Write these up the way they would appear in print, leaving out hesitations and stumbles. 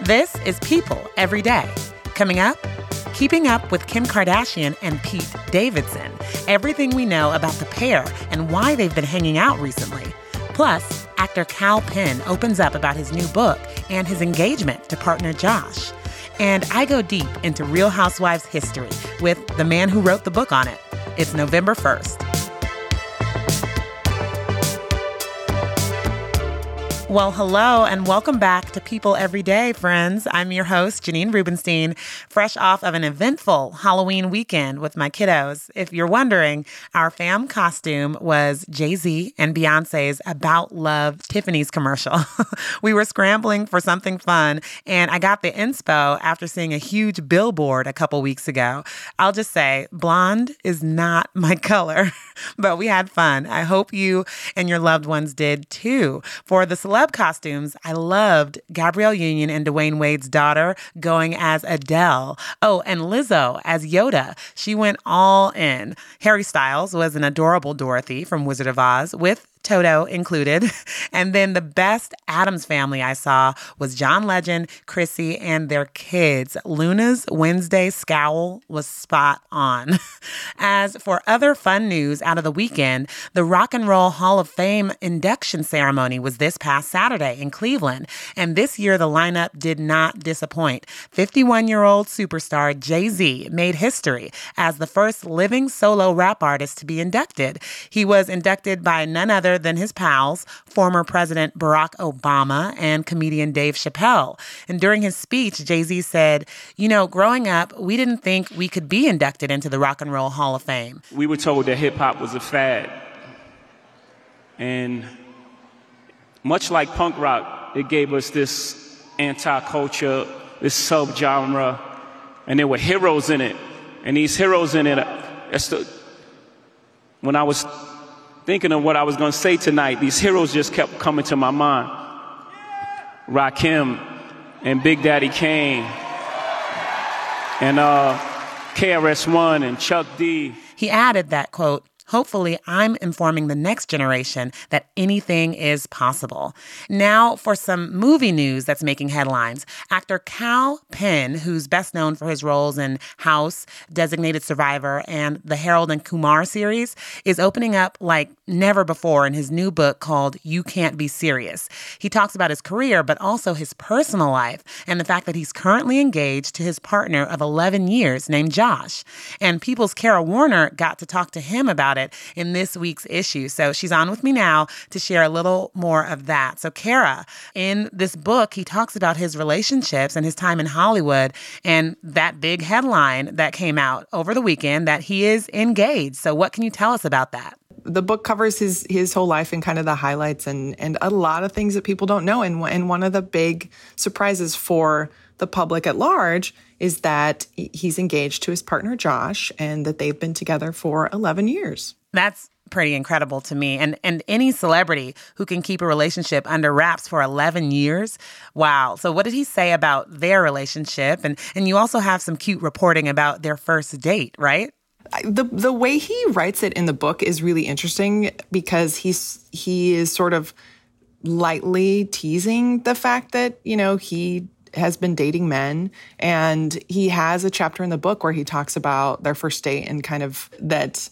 This is People Every Day. Coming up, keeping up with Kim Kardashian and Pete Davidson. Everything we know about the pair and why they've been hanging out recently. Plus, actor Cal Penn opens up about his new book and his engagement to partner Josh. And I go deep into Real Housewives history with the man who wrote the book on it. It's November 1st. Well, hello, and welcome back to People Every Day, friends. I'm your host, Janine Rubenstein, fresh off of an eventful Halloween weekend with my kiddos. If you're wondering, our fam costume was Jay-Z and Beyonce's About Love Tiffany's commercial. We were scrambling for something fun, and I got the inspo after seeing a huge billboard a couple weeks ago. I'll just say, blonde is not my color, but we had fun. I hope you and your loved ones did, too. For the celeb costumes, I loved Gabrielle Union and Dwayne Wade's daughter going as Adele. Oh, and Lizzo as Yoda. She went all in. Harry Styles was an adorable Dorothy from Wizard of Oz, with Toto included. And then the best Addams family I saw was John Legend, Chrissy, and their kids. Luna's Wednesday scowl was spot on. As for other fun news out of the weekend, the Rock and Roll Hall of Fame induction ceremony was this past Saturday in Cleveland. And this year, the lineup did not disappoint. 51-year-old superstar Jay-Z made history as the first living solo rap artist to be inducted. He was inducted by none other than his pals, former President Barack Obama and comedian Dave Chappelle. And during his speech, Jay-Z said, you know, growing up, we didn't think we could be inducted into the Rock and Roll Hall of Fame. We were told that hip-hop was a fad. And much like punk rock, it gave us this anti-culture, this sub-genre, and there were heroes in it. And these heroes in it, when I was thinking of what I was going to say tonight, these heroes just kept coming to my mind. Rakim and Big Daddy Kane and KRS-One and Chuck D. He added that, quote, hopefully, I'm informing the next generation that anything is possible. Now for some movie news that's making headlines. Actor Cal Penn, who's best known for his roles in House, Designated Survivor, and the Harold and Kumar series, is opening up like never before in his new book called You Can't Be Serious. He talks about his career, but also his personal life and the fact that he's currently engaged to his partner of 11 years named Josh. And People's Kara Warner got to talk to him about it in this week's issue. So she's on with me now to share a little more of that. So Kara, in this book, he talks about his relationships and his time in Hollywood and that big headline that came out over the weekend that he is engaged. So what can you tell us about that? The book covers his whole life and kind of the highlights and a lot of things that people don't know. And one of the big surprises for the public at large is that he's engaged to his partner, Josh, and that they've been together for 11 years. That's pretty incredible to me. And any celebrity who can keep a relationship under wraps for 11 years, wow. So what did he say about their relationship? And you also have some cute reporting about their first date, right? The way he writes it in the book is really interesting because he is sort of lightly teasing the fact that, you know, he has been dating men, and he has a chapter in the book where he talks about their first date and kind of that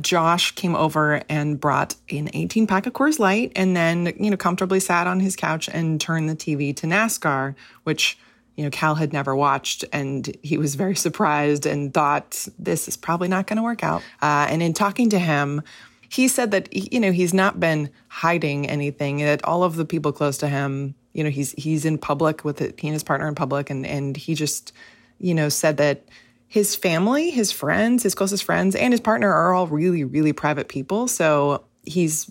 Josh came over and brought an 18-pack of Coors Light and then, you know, comfortably sat on his couch and turned the TV to NASCAR, which, you know, Cal had never watched, and he was very surprised and thought, this is probably not going to work out. And in talking to him, he said that, you know, he's not been hiding anything, that all of the people close to him, you know, he's in public with it, he and his partner in public, and he just, you know, said that his family, his friends, his closest friends, and his partner are all really, really private people. So he's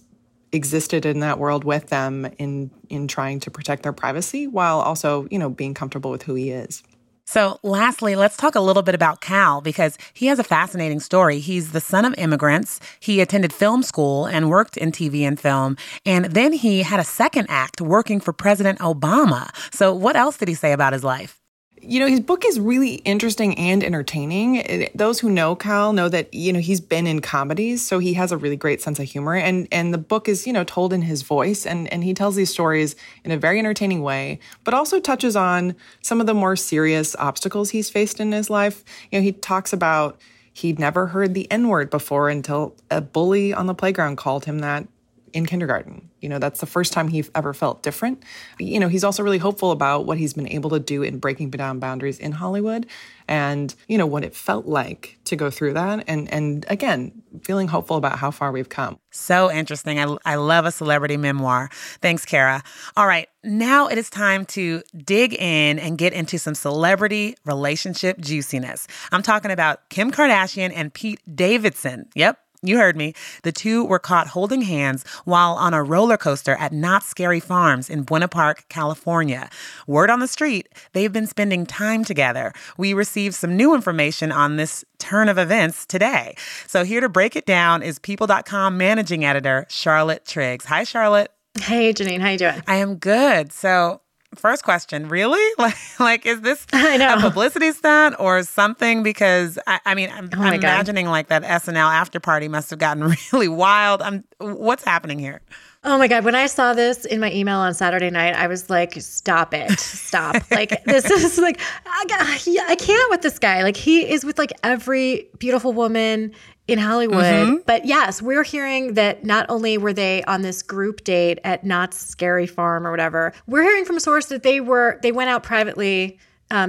existed in that world with them in trying to protect their privacy while also, you know, being comfortable with who he is. So lastly, let's talk a little bit about Cal, because he has a fascinating story. He's the son of immigrants. He attended film school and worked in TV and film. And then he had a second act working for President Obama. So what else did he say about his life? You know, his book is really interesting and entertaining. Those who know Cal know that, you know, he's been in comedies, so he has a really great sense of humor. And the book is, you know, told in his voice, and he tells these stories in a very entertaining way, but also touches on some of the more serious obstacles he's faced in his life. You know, he talks about he'd never heard the N-word before until a bully on the playground called him that in kindergarten. You know, that's the first time he's ever felt different. You know, he's also really hopeful about what he's been able to do in breaking down boundaries in Hollywood and, you know, what it felt like to go through that. And again, feeling hopeful about how far we've come. So interesting. I love a celebrity memoir. Thanks, Kara. All right. Now it is time to dig in and get into some celebrity relationship juiciness. I'm talking about Kim Kardashian and Pete Davidson. Yep. You heard me. The two were caught holding hands while on a roller coaster at Knott's Scary Farm in Buena Park, California. Word on the street, they've been spending time together. We received some new information on this turn of events today. So here to break it down is People.com managing editor Charlotte Triggs. Hi, Charlotte. Hey, Janine. How you doing? I am good. So first question, really? Like, is this a publicity stunt or something? Because, I'm imagining like that SNL after party must have gotten really wild. What's happening here? Oh my God. When I saw this in my email on Saturday night, I was like, stop it. Stop. Like, this is like, I can't with this guy. Like, he is with like every beautiful woman in Hollywood. Mm-hmm. But yes, we're hearing that not only were they on this group date at Knott's Scary Farm or whatever, we're hearing from a source that they went out privately,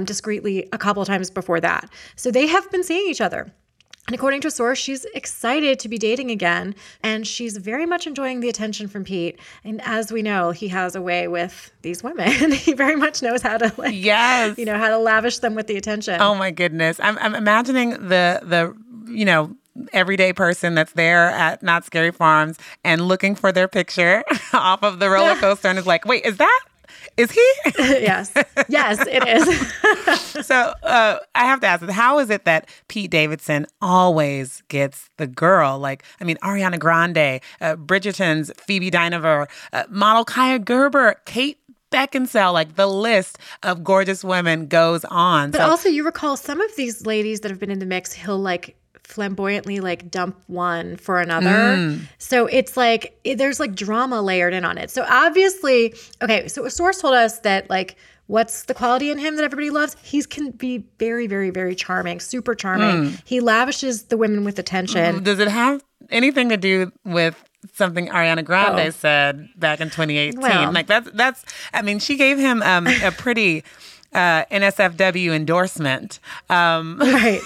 discreetly a couple of times before that. So they have been seeing each other. And according to a source, she's excited to be dating again, and she's very much enjoying the attention from Pete. And as we know, he has a way with these women. He very much knows how to, like, yes, you know, how to lavish them with the attention. Oh my goodness, I'm imagining the you know, everyday person that's there at Knott's Scary Farm and looking for their picture off of the roller coaster, and is like, wait, is that? Is he? Yes, it is. So I have to ask, how is it that Pete Davidson always gets the girl? Like, I mean, Ariana Grande, Bridgerton's Phoebe Dynevor, model Kaia Gerber, Kate Beckinsale, like the list of gorgeous women goes on. But also you recall some of these ladies that have been in the mix, he'll like flamboyantly like dump one for another. So it's like there's like drama layered in on it. So obviously, okay, so a source told us that like what's the quality in him that everybody loves? He can be very, very, very charming, super charming. He lavishes the women with attention. Does it have anything to do with something Ariana Grande said back in 2018? Well, like that's I mean, she gave him a pretty NSFW endorsement. Right.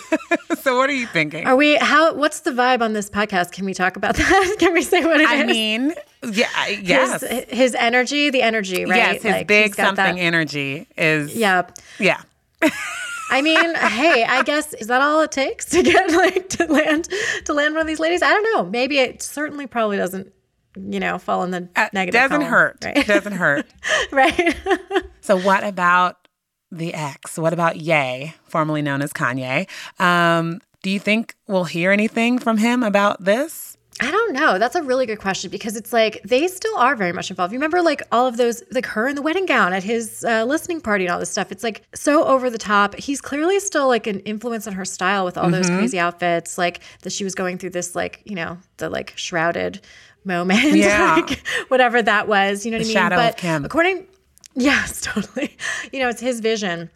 So what are you thinking? What's the vibe on this podcast? Can we talk about that? Can we say what it is? I mean, yeah, yes. His energy, the energy, right? Yes, his like, big something that energy is. Yeah. Yeah. I mean, hey, I guess, is that all it takes to get like to land one of these ladies? I don't know. Maybe it certainly probably doesn't, you know, fall in the negative column. Doesn't hurt. Right. So what about the ex? What about Ye, formerly known as Kanye? Do you think we'll hear anything from him about this? I don't know. That's a really good question, because it's like they still are very much involved. You remember like all of those, like her in the wedding gown at his listening party and all this stuff. It's like so over the top. He's clearly still like an influence on her style with all those crazy outfits, like that she was going through this like, you know, the like shrouded moment, like, whatever that was. You know what I mean? Shadow of Kim. According. Yes, totally. You know, it's his vision.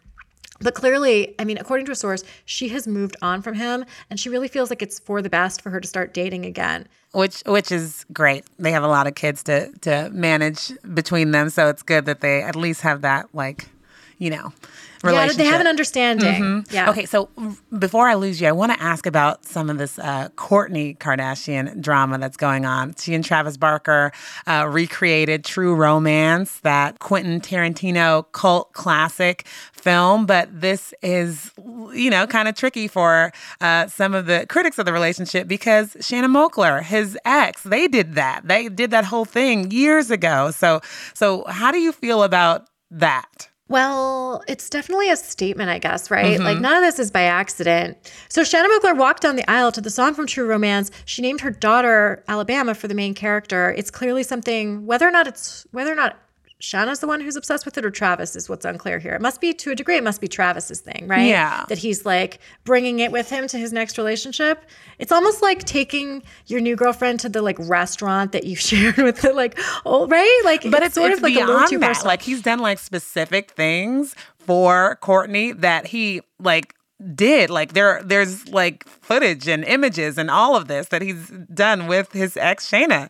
But clearly, I mean, according to a source, she has moved on from him, and she really feels like it's for the best for her to start dating again. Which is great. They have a lot of kids to manage between them, so it's good that they at least have that, like, you know, relationship. Yeah, they have an understanding. Mm-hmm. Yeah. Okay, so before I lose you, I want to ask about some of this Kourtney Kardashian drama that's going on. She and Travis Barker recreated True Romance, that Quentin Tarantino cult classic film, but this is, you know, kind of tricky for some of the critics of the relationship because Shanna Moakler, his ex, they did that. They did that whole thing years ago. So how do you feel about that? Well, it's definitely a statement, I guess, right? Mm-hmm. Like, none of this is by accident. So Shanna Moakler walked down the aisle to the song from True Romance. She named her daughter Alabama for the main character. It's clearly something, whether or not Shanna's the one who's obsessed with it or Travis is what's unclear here. It must be, to a degree, it must be Travis's thing, right? Yeah. That he's, like, bringing it with him to his next relationship. It's almost like taking your new girlfriend to the, like, restaurant that you shared with the, like, old, right? Like, but it's sort of like a little too personal. Like, he's done, like, specific things for Kourtney that he, like, did. Like, there's, like, footage and images and all of this that he's done with his ex, Shanna.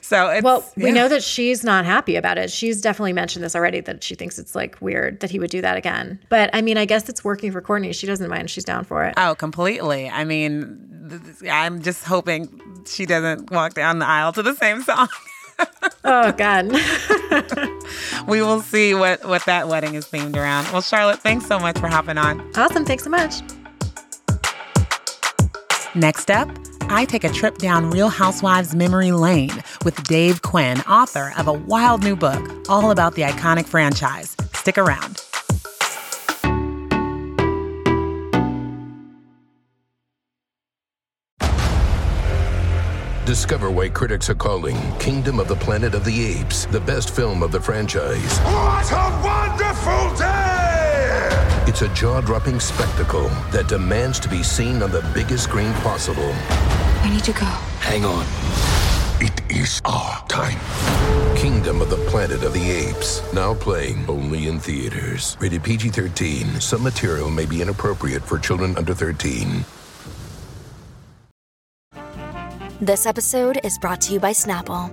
So it's, well, we know that she's not happy about it. She's definitely mentioned this already, that she thinks it's, like, weird that he would do that again. But, I mean, I guess it's working for Kourtney. She doesn't mind. She's down for it. Oh, completely. I mean, I'm just hoping she doesn't walk down the aisle to the same song. Oh, God. We will see what that wedding is themed around. Well, Charlotte, thanks so much for hopping on. Awesome. Thanks so much. Next up, I take a trip down Real Housewives memory lane with Dave Quinn, author of a wild new book all about the iconic franchise. Stick around. Discover why critics are calling Kingdom of the Planet of the Apes the best film of the franchise. What a wonderful day! It's a jaw-dropping spectacle that demands to be seen on the biggest screen possible. I need to go. Hang on. It is our time. Kingdom of the Planet of the Apes. Now playing only in theaters. Rated PG-13. Some material may be inappropriate for children under 13. This episode is brought to you by Snapple.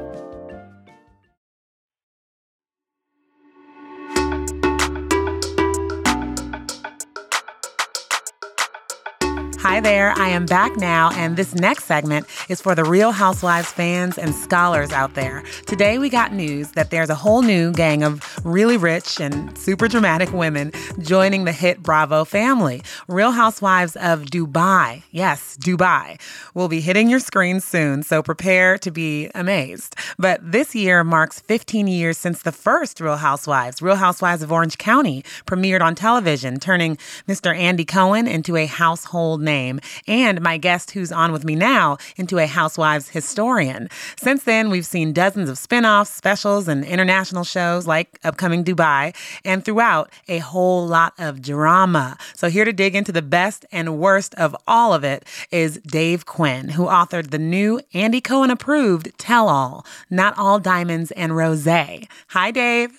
Hi there, I am back now, and this next segment is for the Real Housewives fans and scholars out there. Today we got news that there's a whole new gang of really rich and super dramatic women joining the hit Bravo family. Real Housewives of Dubai, yes, Dubai, will be hitting your screen soon, so prepare to be amazed. But this year marks 15 years since the first Real Housewives of Orange County, premiered on television, turning Mr. Andy Cohen into a household name. And my guest who's on with me now into a Housewives historian. Since then, we've seen dozens of spinoffs, specials, and international shows like upcoming Dubai, and throughout, a whole lot of drama. So here to dig into the best and worst of all of it is Dave Quinn, who authored the new Andy Cohen-approved tell-all, Not All Diamonds and Rosé. Hi, Dave.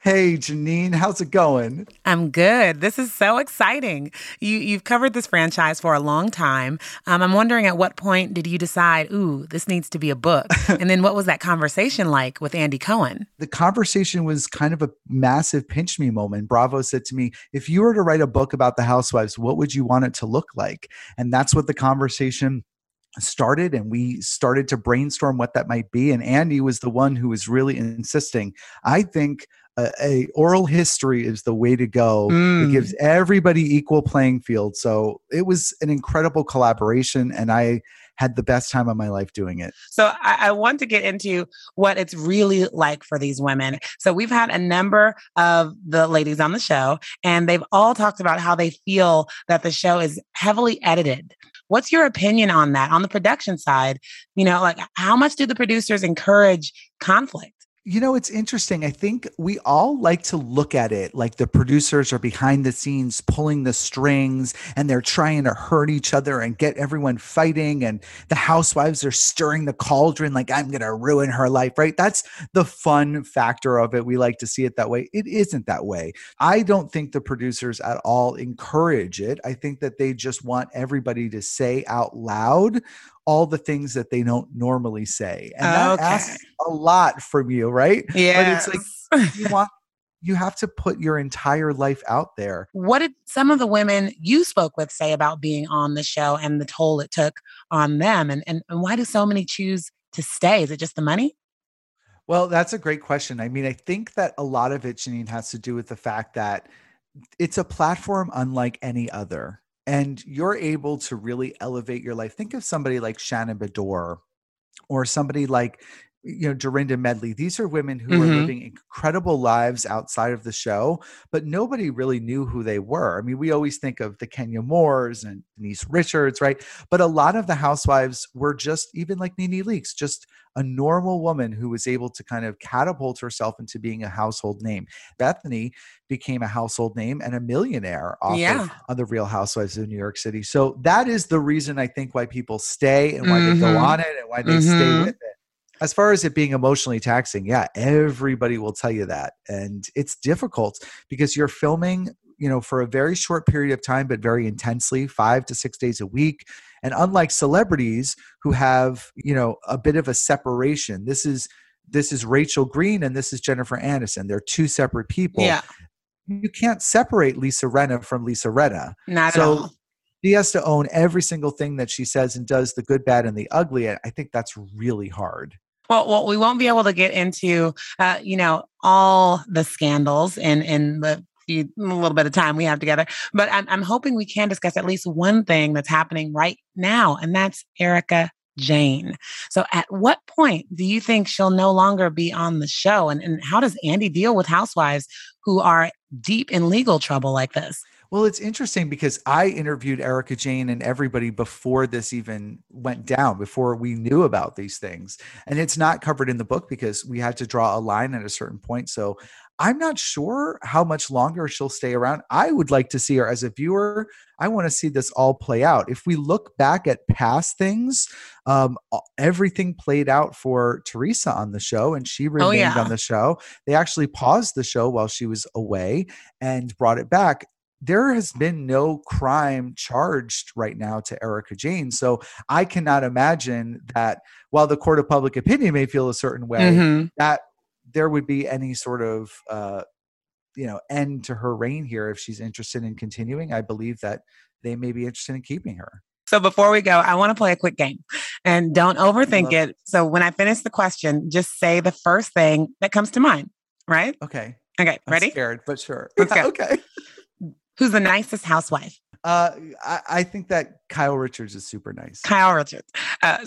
Hey, Janine, how's it going? I'm good. This is so exciting. You've covered this franchise for a long time. I'm wondering, at what point did you decide, ooh, this needs to be a book? And then what was that conversation like with Andy Cohen? The conversation was kind of a massive pinch me moment. Bravo said to me, if you were to write a book about the Housewives, what would you want it to look like? And that's what the conversation started, and we started to brainstorm what that might be. And Andy was the one who was really insisting. I think a oral history is the way to go. It gives everybody equal playing field. So it was an incredible collaboration, and I had the best time of my life doing it. So I want to get into what it's really like for these women. So we've had a number of the ladies on the show, and they've all talked about how they feel that the show is heavily edited, What's your opinion on that, on the production side? You know, like, how much do the producers encourage conflict? You know, it's interesting. I think we all like to look at it like the producers are behind the scenes pulling the strings and they're trying to hurt each other and get everyone fighting. And the housewives are stirring the cauldron like, I'm going to ruin her life, right? That's the fun factor of it. We like to see it that way. It isn't that way. I don't think the producers at all encourage it. I think that they just want everybody to say out loud all the things that they don't normally say. And that asks a lot from you, right? Yeah. But it's like, you have to put your entire life out there. What did some of the women you spoke with say about being on the show and the toll it took on them? And why do so many choose to stay? Is it just the money? Well, that's a great question. I mean, I think that a lot of it, Janine, has to do with the fact that it's a platform unlike any other. And you're able to really elevate your life. Think of somebody like Shannon Bedore or somebody like, you know, Dorinda Medley. These are women who are living incredible lives outside of the show, but nobody really knew who they were. I mean, we always think of the Kenya Moores and Denise Richards, right? But a lot of the housewives were just, even like Nene Leakes, just a normal woman who was able to kind of catapult herself into being a household name. Bethany became a household name and a millionaire off of The Real Housewives of New York City. So that is the reason I think why people stay and why they go on it and why they stay with it. As far as it being emotionally taxing, yeah, everybody will tell you that. And it's difficult because you're filming, you know, for a very short period of time, but very intensely, 5 to 6 days a week. And unlike celebrities who have, you know, a bit of a separation, this is Rachel Green and this is Jennifer Aniston. They're two separate people. Yeah. You can't separate Lisa Renna from Lisa Renna. Not at all. She has to own every single thing that she says and does, the good, bad, and the ugly. I think that's really hard. Well, we won't be able to get into, you know, all the scandals in the little bit of time we have together, but I'm hoping we can discuss at least one thing that's happening right now, and that's Erica Jane. So at what point do you think she'll no longer be on the show? And how does Andy deal with housewives who are deep in legal trouble like this? Well, it's interesting because I interviewed Erica Jane and everybody before this even went down, before we knew about these things. And it's not covered in the book because we had to draw a line at a certain point. So I'm not sure how much longer she'll stay around. I would like to see her as a viewer. I want to see this all play out. If we look back at past things, everything played out for Teresa on the show, and she remained on the show. They actually paused the show while she was away and brought it back. There has been no crime charged right now to Erica Jane. So I cannot imagine that while the court of public opinion may feel a certain way, that there would be any sort of end to her reign here. If she's interested in continuing, I believe that they may be interested in keeping her. So before we go, I want to play a quick game, and don't overthink it. So when I finish the question, just say the first thing that comes to mind, right? Okay. Okay. Ready? I'm scared, but sure. Let's go. Okay. Who's the nicest housewife? I think that Kyle Richards is super nice. Kyle Richards.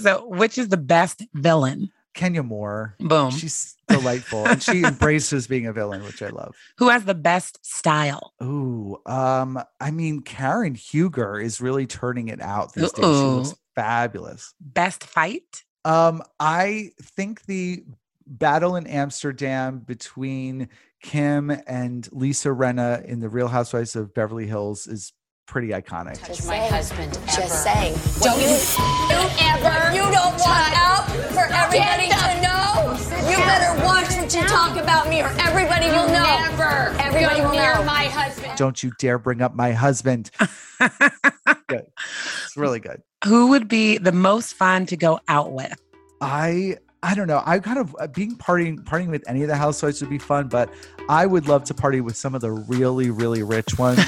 So which is the best villain? Kenya Moore. Boom. She's delightful. And she embraces being a villain, which I love. Who has the best style? Ooh. I mean, Karen Huger is really turning it out these days. She looks fabulous. Best fight? I think the battle in Amsterdam between Kim and Lisa Renna in The Real Housewives of Beverly Hills is pretty iconic. Touch my husband. Just saying. Don't you ever. You don't want out for everybody to know. You better watch what you talk about me, or everybody will know. Never. Everybody will know. My husband. Don't you dare bring up my husband. Good. It's really good. Who would be the most fun to go out with? I don't know. I kind of being partying with any of the housewives would be fun, but I would love to party with some of the really, really rich ones.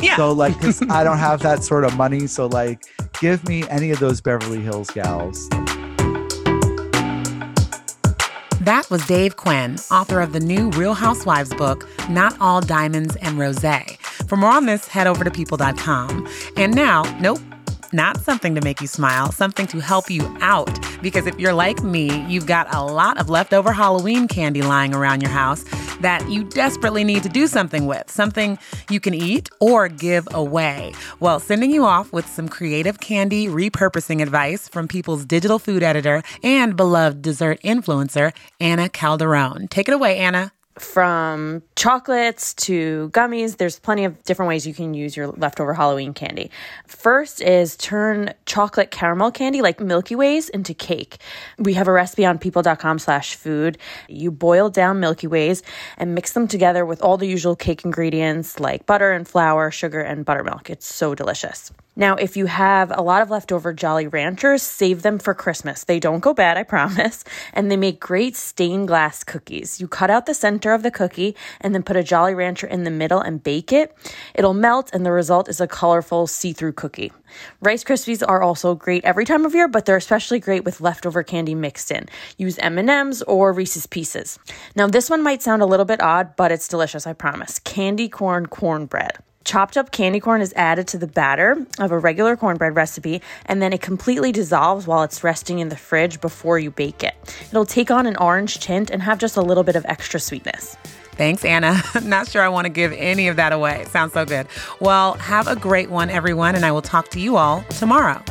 Yeah. So like, 'cause I don't have that sort of money. So like, give me any of those Beverly Hills gals. That was Dave Quinn, author of the new Real Housewives book, Not All Diamonds and Rosé. For more on this, head over to people.com. And now, not something to make you smile, something to help you out. Because if you're like me, you've got a lot of leftover Halloween candy lying around your house. that you desperately need to do something with, something you can eat or give away. Well, sending you off with some creative candy repurposing advice from People's digital food editor and beloved dessert influencer, Anna Calderone. Take it away, Anna. From chocolates to gummies, there's plenty of different ways you can use your leftover Halloween candy. First is turn chocolate caramel candy, like Milky Ways, into cake. We have a recipe on people.com/food. You boil down Milky Ways and mix them together with all the usual cake ingredients like butter and flour, sugar and buttermilk. It's so delicious. Now, if you have a lot of leftover Jolly Ranchers, save them for Christmas. They don't go bad, I promise. And they make great stained glass cookies. You cut out the center of the cookie and then put a Jolly Rancher in the middle and bake it. It'll melt and the result is a colorful see-through cookie. Rice Krispies are also great every time of year, but they're especially great with leftover candy mixed in. Use M&Ms or Reese's Pieces. Now, this one might sound a little bit odd, but it's delicious, I promise. Candy corn cornbread. Chopped up candy corn is added to the batter of a regular cornbread recipe, and then it completely dissolves while it's resting in the fridge before you bake it. It'll take on an orange tint and have just a little bit of extra sweetness. Thanks, Anna. Not sure I want to give any of that away. Sounds so good. Well, have a great one, everyone, and I will talk to you all tomorrow.